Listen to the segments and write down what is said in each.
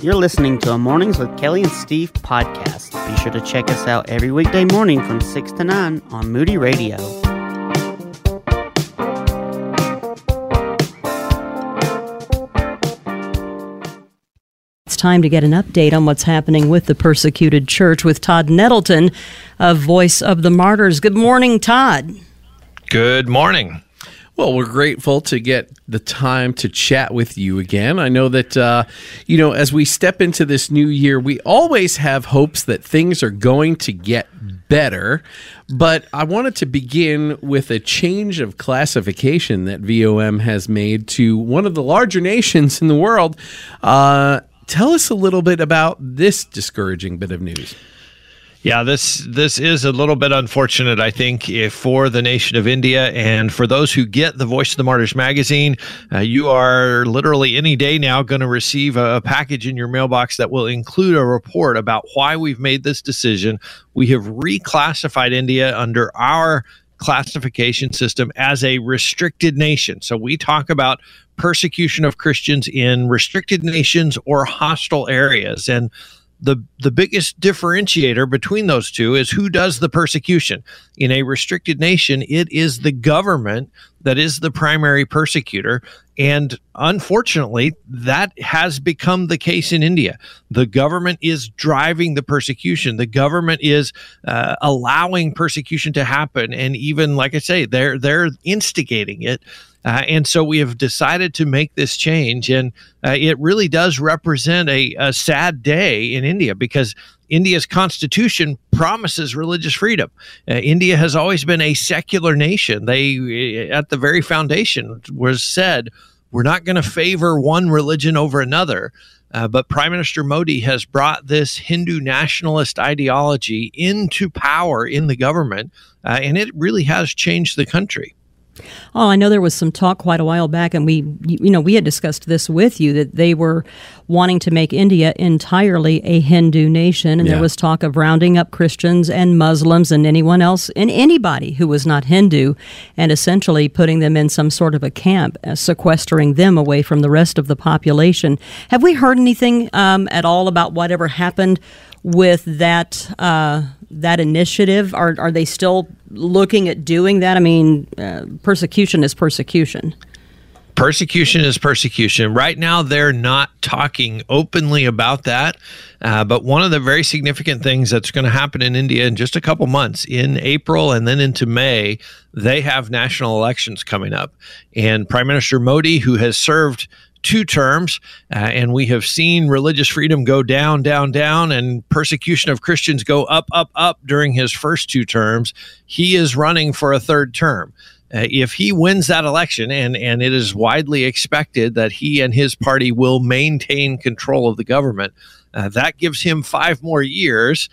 You're listening to a Mornings with Kelly and Steve podcast. Be sure to check us out every weekday morning from 6 to 9 on Moody Radio. It's time to get an update on what's happening with the persecuted church with Todd Nettleton of Voice of the Martyrs. Good morning, Todd. Good morning. Well, we're grateful to get the time to chat with you again. I know that, as we step into this new year, we always have hopes that things are going to get better, but I wanted to begin with a change of classification that VOM has made to one of the larger nations in the world. Tell us a little bit about this discouraging bit of news. Yeah, this is a little bit unfortunate, I think, for the nation of India. And for those who get the Voice of the Martyrs magazine, you are literally any day now going to receive a package in your mailbox that will include a report about why we've made this decision. We have reclassified India under our classification system as a restricted nation. So we talk about persecution of Christians in restricted nations or hostile areas. And the biggest differentiator between those two is who does the persecution. In a restricted nation, it is the government that is the primary persecutor. And unfortunately, that has become the case in India. The government is driving the persecution. The government is allowing persecution to happen. And even, like I say, they're instigating it. And so we have decided to make this change, and it really does represent a sad day in India because India's constitution promises religious freedom. India has always been a secular nation. They, at the very foundation, was said, we're not going to favor one religion over another. But Prime Minister Modi has brought this Hindu nationalist ideology into power in the government, and it really has changed the country. Oh, I know there was some talk quite a while back, and we had discussed this with you, that they were wanting to make India entirely a Hindu nation, and there was talk of rounding up Christians and Muslims and anyone else, and anybody who was not Hindu, and essentially putting them in some sort of a camp, sequestering them away from the rest of the population. Have we heard anything at all about whatever happened with that that initiative? Are they still looking at doing that? I mean, persecution is persecution. Persecution is persecution. Right now, they're not talking openly about that. But one of the very significant things that's going to happen in India in just a couple months, in April and then into May, they have national elections coming up. And Prime Minister Modi, who has served 2 terms, and we have seen religious freedom go down, down, down, and persecution of Christians go up, up, up during his first 2 terms. He is running for a 3rd term. If he wins that election, and it is widely expected that he and his party will maintain control of the government, that gives him 5 more years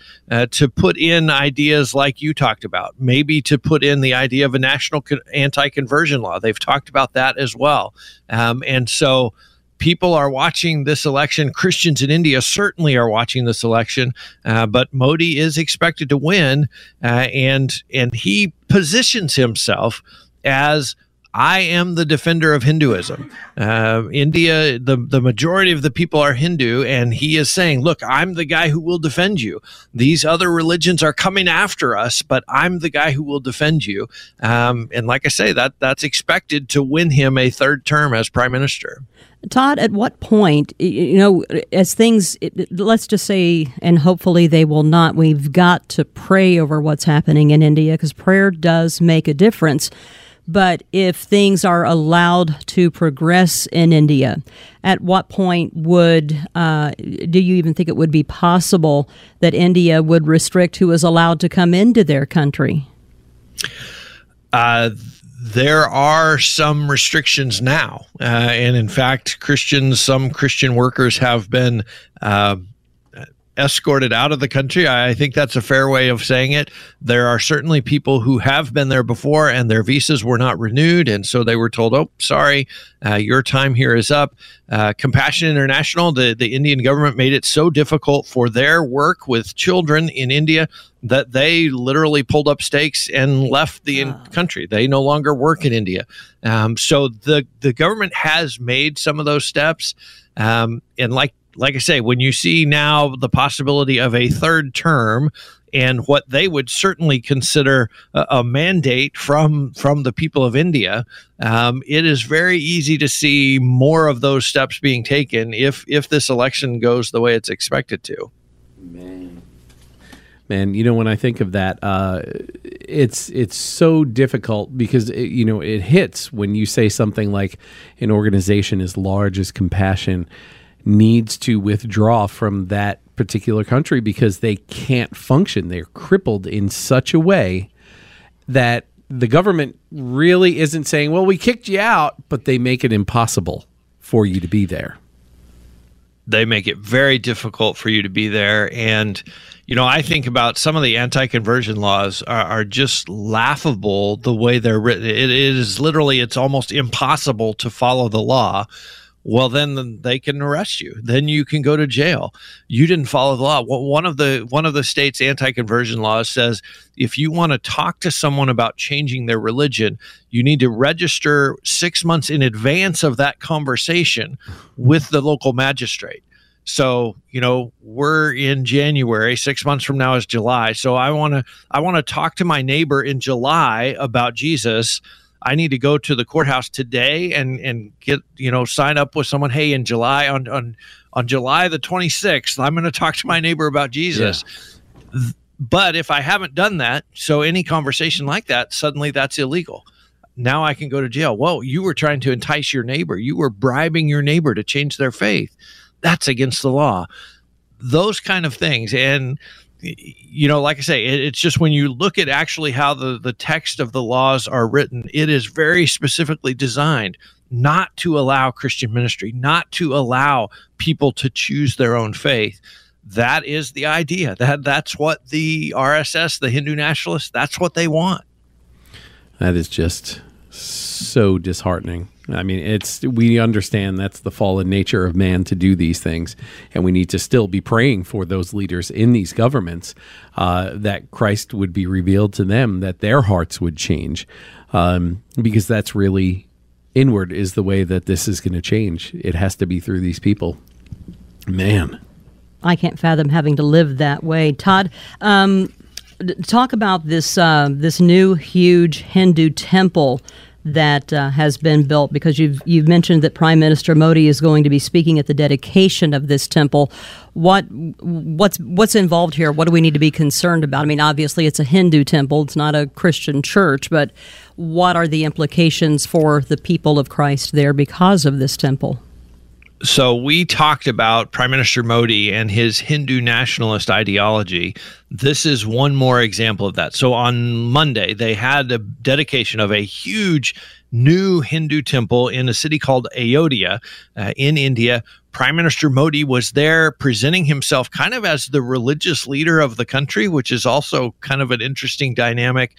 to put in ideas like you talked about, maybe to put in the idea of a national anti-conversion law. They've talked about that as well. And so people are watching this election. Christians in India certainly are watching this election, but Modi is expected to win, and he positions himself as, I am the defender of Hinduism. India, the majority of the people are Hindu, and he is saying, look, I'm the guy who will defend you. These other religions are coming after us, but I'm the guy who will defend you. And like I say, that's expected to win him a 3rd term as prime minister. Todd, at what point, as things, let's just say, and hopefully they will not, we've got to pray over what's happening in India, because prayer does make a difference. But if things are allowed to progress in India, at what point do you even think it would be possible that India would restrict who is allowed to come into their country? There are some restrictions now. And in fact, some Christian workers have been escorted out of the country. I think that's a fair way of saying it. There are certainly people who have been there before and their visas were not renewed. And so they were told, oh, sorry, your time here is up. Compassion International, the Indian government made it so difficult for their work with children in India that they literally pulled up stakes and left the country. They no longer work in India. So the government has made some of those steps. And like I say, when you see now the possibility of a third term and what they would certainly consider a mandate from the people of India, it is very easy to see more of those steps being taken if this election goes the way it's expected to. Man, you know, when I think of that, it's so difficult because, it hits when you say something like an organization as large as Compassion needs to withdraw from that particular country because they can't function. They're crippled in such a way that the government really isn't saying, well, we kicked you out, but they make it impossible for you to be there. They make it very difficult for you to be there. And, I think about some of the anti-conversion laws are just laughable the way they're written. It is literally, it's almost impossible to follow the law. Well, then they can arrest you. Then you can go to jail. You didn't follow the law. One of the state's anti-conversion laws says if you want to talk to someone about changing their religion, you need to register 6 months in advance of that conversation with the local magistrate. So, we're in January, 6 months from now is July. So I want to talk to my neighbor in July about Jesus. I need to go to the courthouse today and get, sign up with someone. Hey, in July, on July the 26th, I'm going to talk to my neighbor about Jesus. Yeah. But if I haven't done that, so any conversation like that, suddenly that's illegal. Now I can go to jail. Whoa, you were trying to entice your neighbor. You were bribing your neighbor to change their faith. That's against the law. Those kind of things. And like I say, it's just when you look at actually how the text of the laws are written, it is very specifically designed not to allow Christian ministry, not to allow people to choose their own faith. That is the idea. That's what the RSS, the Hindu nationalists, that's what they want. That is just so disheartening. I mean, we understand that's the fallen nature of man to do these things, and we need to still be praying for those leaders in these governments, that Christ would be revealed to them, that their hearts would change, because that's really inward is the way that this is going to change. It has to be through these people. Man. I can't fathom having to live that way. Todd, talk about this new huge Hindu temple that has been built, because you've mentioned that Prime Minister Modi is going to be speaking at the dedication of this temple. What's involved here? What do we need to be concerned about? I mean, obviously it's a Hindu temple, it's not a Christian church, but what are the implications for the people of Christ there because of this temple? So we talked about Prime Minister Modi and his Hindu nationalist ideology. This is one more example of that. So on Monday, they had a dedication of a huge new Hindu temple in a city called Ayodhya in India. Prime Minister Modi was there presenting himself kind of as the religious leader of the country, which is also kind of an interesting dynamic.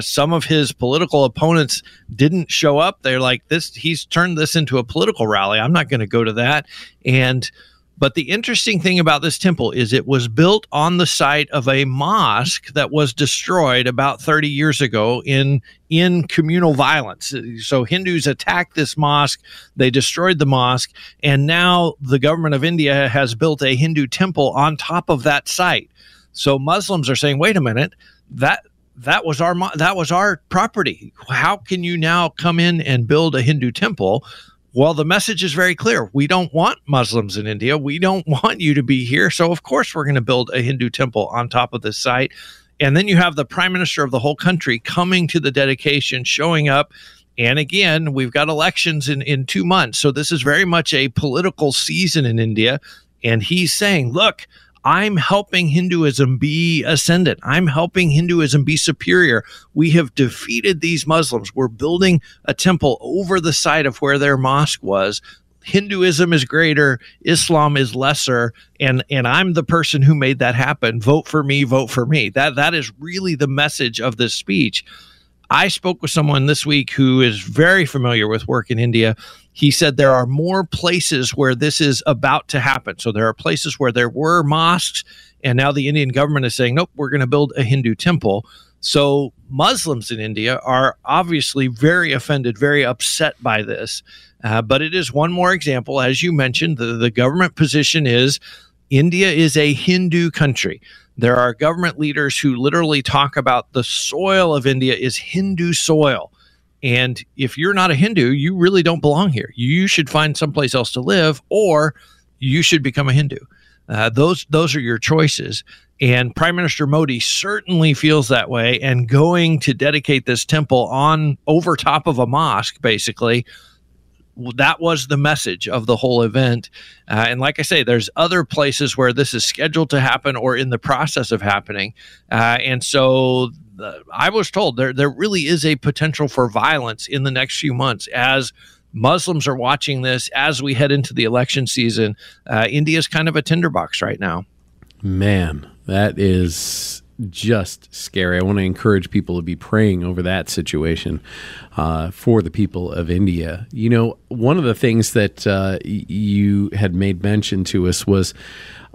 Some of his political opponents didn't show up. They're like, he's turned this into a political rally. I'm not going to go to that. But the interesting thing about this temple is it was built on the site of a mosque that was destroyed about 30 years ago in communal violence. So Hindus attacked this mosque, they destroyed the mosque, and now the government of India has built a Hindu temple on top of that site. So Muslims are saying, wait a minute, that was our property. How can you now come in and build a Hindu temple? Well, the message is very clear. We don't want Muslims in India. We don't want you to be here. So, of course, we're going to build a Hindu temple on top of this site. And then you have the prime minister of the whole country coming to the dedication, showing up. And again, we've got elections in 2 months. So this is very much a political season in India. And he's saying, look, I'm helping Hinduism be ascendant. I'm helping Hinduism be superior. We have defeated these Muslims. We're building a temple over the site of where their mosque was. Hinduism is greater. Islam is lesser. And I'm the person who made that happen. Vote for me, vote for me. That is really the message of this speech. I spoke with someone this week who is very familiar with work in India, He said there are more places where this is about to happen. So there are places where there were mosques, and now the Indian government is saying, nope, we're going to build a Hindu temple. So Muslims in India are obviously very offended, very upset by this. But it is one more example. As you mentioned, the government position is India is a Hindu country. There are government leaders who literally talk about the soil of India is Hindu soil. And if you're not a Hindu, you really don't belong here. You should find someplace else to live, or you should become a Hindu. Those are your choices. And Prime Minister Modi certainly feels that way, and going to dedicate this temple on over top of a mosque, basically, that was the message of the whole event. And like I say, there's other places where this is scheduled to happen or in the process of happening. And so I was told there really is a potential for violence in the next few months as Muslims are watching this, as we head into the election season. India's kind of a tinderbox right now. Man, that is just scary. I want to encourage people to be praying over that situation for the people of India. You know, one of the things that you had made mention to us was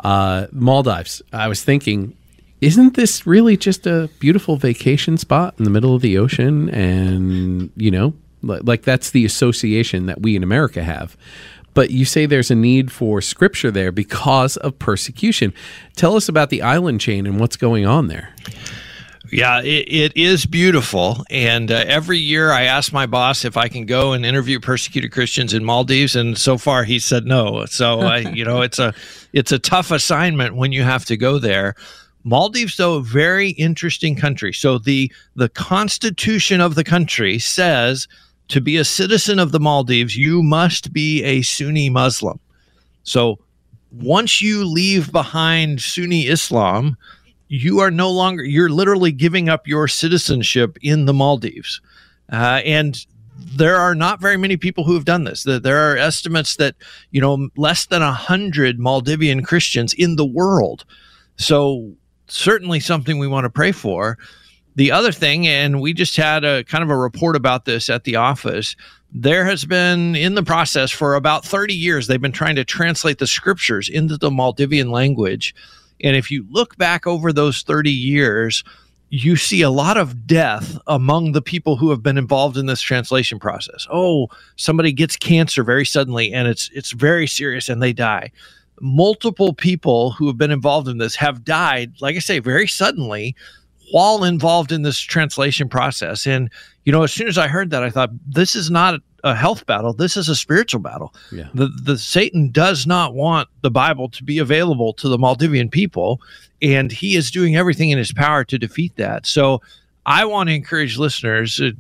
Maldives. I was thinking, isn't this really just a beautiful vacation spot in the middle of the ocean? And, you know, like that's the association that we in America have. But you say there's a need for scripture there because of persecution. Tell us about the island chain and what's going on there. Yeah, it is beautiful. And every year I ask my boss if I can go and interview persecuted Christians in Maldives. And so far he said no. So, you know, it's a tough assignment when you have to go there. Maldives, though, a very interesting country. So the constitution of the country says to be a citizen of the Maldives, you must be a Sunni Muslim. So once you leave behind Sunni Islam, you are no longer, you're literally giving up your citizenship in the Maldives. And there are not very many people who have done this. There are estimates that, you know, less than 100 Maldivian Christians in the world. So certainly something we want to pray for. The other thing, and we just had a kind of a report about this at the office, there has been in the process for about 30 years, they've been trying to translate the scriptures into the Maldivian language. And if you look back over those 30 years, you see a lot of death among the people who have been involved in this translation process. Oh, somebody gets cancer very suddenly, and it's very serious, and they die. Multiple people who have been involved in this have died, like I say, very suddenly while involved in this translation process. And, you know, as soon as I heard that, I thought, this is not a health battle. This is a spiritual battle. Yeah. The Satan does not want the Bible to be available to the Maldivian people, and he is doing everything in his power to defeat that. So I want to encourage listeners to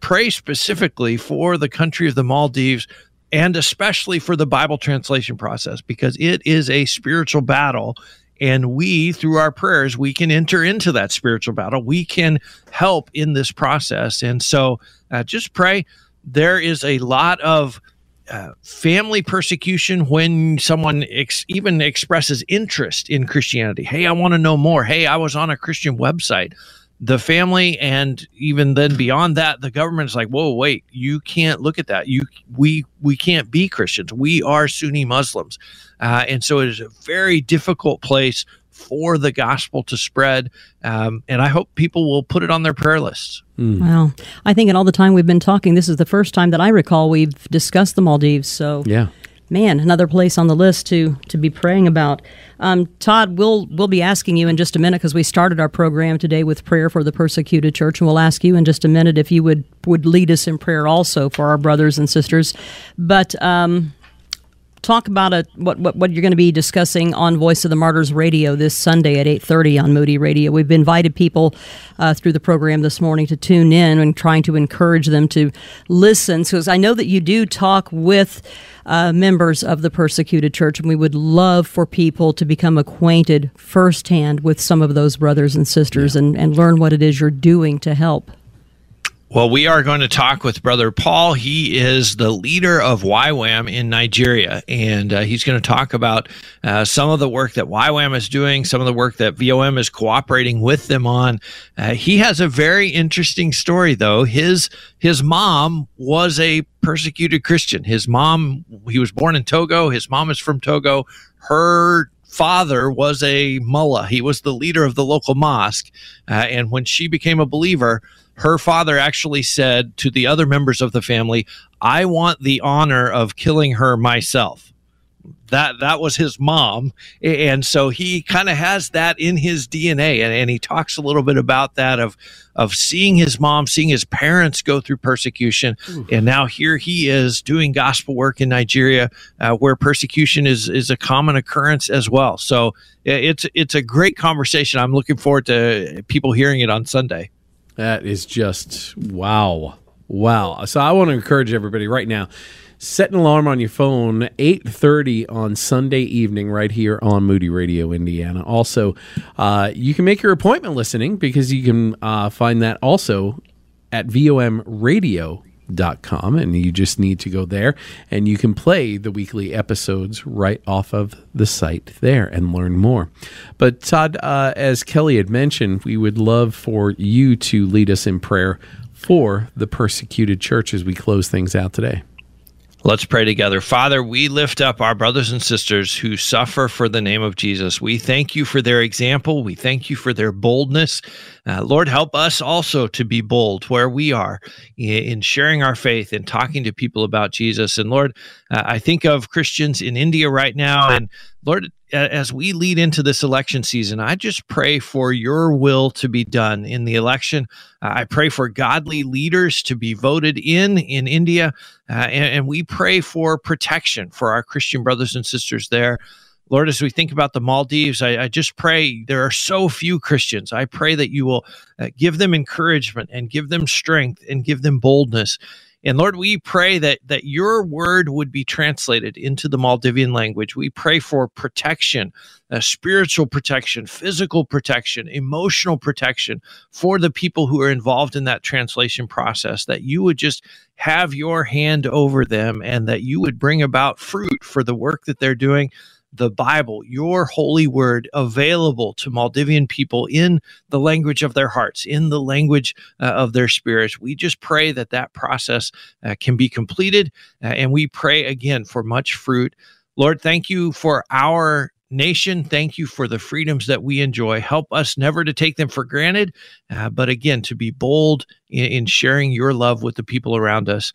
pray specifically for the country of the Maldives, and especially for the Bible translation process, because it is a spiritual battle. And we, through our prayers, we can enter into that spiritual battle. We can help in this process. And so just pray. There is a lot of family persecution when someone even expresses interest in Christianity. Hey, I want to know more. Hey, I was on a Christian website. The family, and even then beyond that, the government's like, whoa, wait, you can't look at that. We can't be Christians. We are Sunni Muslims. And so it is a very difficult place for the gospel to spread. And I hope people will put it on their prayer lists. Mm. Wow. I think in all the time we've been talking, this is the first time that I recall we've discussed the Maldives. So yeah. Man, another place on the list to be praying about. Todd, we'll be asking you in just a minute, because we started our program today with prayer for the persecuted church, and we'll ask you in just a minute if you would lead us in prayer also for our brothers and sisters. But talk about what you're going to be discussing on Voice of the Martyrs Radio this Sunday at 8:30 on Moody Radio. We've invited people through the program this morning to tune in and trying to encourage them to listen. So I know that you do talk with members of the persecuted church, and we would love for people to become acquainted firsthand with some of those brothers and sisters, yeah, and learn what it is you're doing to help. Well, we are going to talk with Brother Paul. He is the leader of YWAM in Nigeria, and he's going to talk about some of the work that YWAM is doing, some of the work that VOM is cooperating with them on. He has a very interesting story, though. His mom was a persecuted Christian. His mom, he was born in Togo. His mom is from Togo. Her father was a mullah. He was the leader of the local mosque. And when she became a believer, her father actually said to the other members of the family, "I want the honor of killing her myself." That was his mom. And so he kind of has that in his DNA. And he talks a little bit about that of seeing his mom, seeing his parents go through persecution. Ooh. And now here he is doing gospel work in Nigeria, where persecution is a common occurrence as well. So it's a great conversation. I'm looking forward to people hearing it on Sunday. That is just wow. Wow. So I want to encourage everybody right now. Set an alarm on your phone, 8:30 on Sunday evening right here on Moody Radio, Indiana. Also, you can make your appointment listening because you can find that also at VOMradio.com, and you just need to go there, and you can play the weekly episodes right off of the site there and learn more. But Todd, as Kelly had mentioned, we would love for you to lead us in prayer for the persecuted church as we close things out today. Let's pray together. Father, we lift up our brothers and sisters who suffer for the name of Jesus. We thank you for their example. We thank you for their boldness. Lord, help us also to be bold where we are in sharing our faith and talking to people about Jesus. And Lord, I think of Christians in India right now. And Lord, as we lead into this election season, I just pray for your will to be done in the election. I pray for godly leaders to be voted in India, and we pray for protection for our Christian brothers and sisters there. Lord, as we think about the Maldives, I just pray there are so few Christians. I pray that you will give them encouragement and give them strength and give them boldness. And Lord, we pray that your word would be translated into the Maldivian language. We pray for protection, spiritual protection, physical protection, emotional protection for the people who are involved in that translation process, that you would just have your hand over them and that you would bring about fruit for the work that they're doing. The Bible, your holy word, available to Maldivian people in the language of their hearts, in the language of their spirits. We just pray that process can be completed, and we pray again for much fruit. Lord, thank you for our nation. Thank you for the freedoms that we enjoy. Help us never to take them for granted, but again, to be bold in sharing your love with the people around us.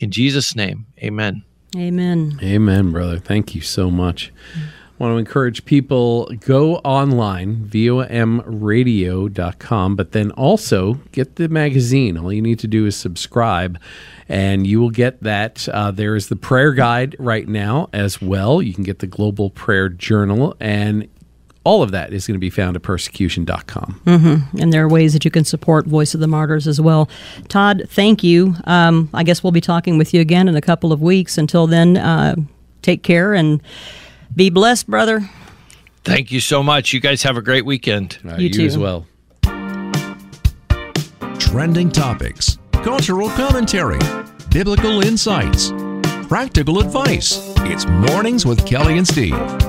In Jesus' name, amen. Amen. Amen, brother. Thank you so much. I want to encourage people, go online, VOMradio.com, but then also get the magazine. All you need to do is subscribe, and you will get that. There is the prayer guide right now as well. You can get the Global Prayer Journal, and all of that is going to be found at persecution.com. Mm-hmm. And there are ways that you can support Voice of the Martyrs as well. Todd, thank you. I guess we'll be talking with you again in a couple of weeks. Until then, take care and be blessed, brother. Thank you so much. You guys have a great weekend. You too. You as well. Trending topics, cultural commentary, biblical insights, practical advice. It's Mornings with Kelly and Steve.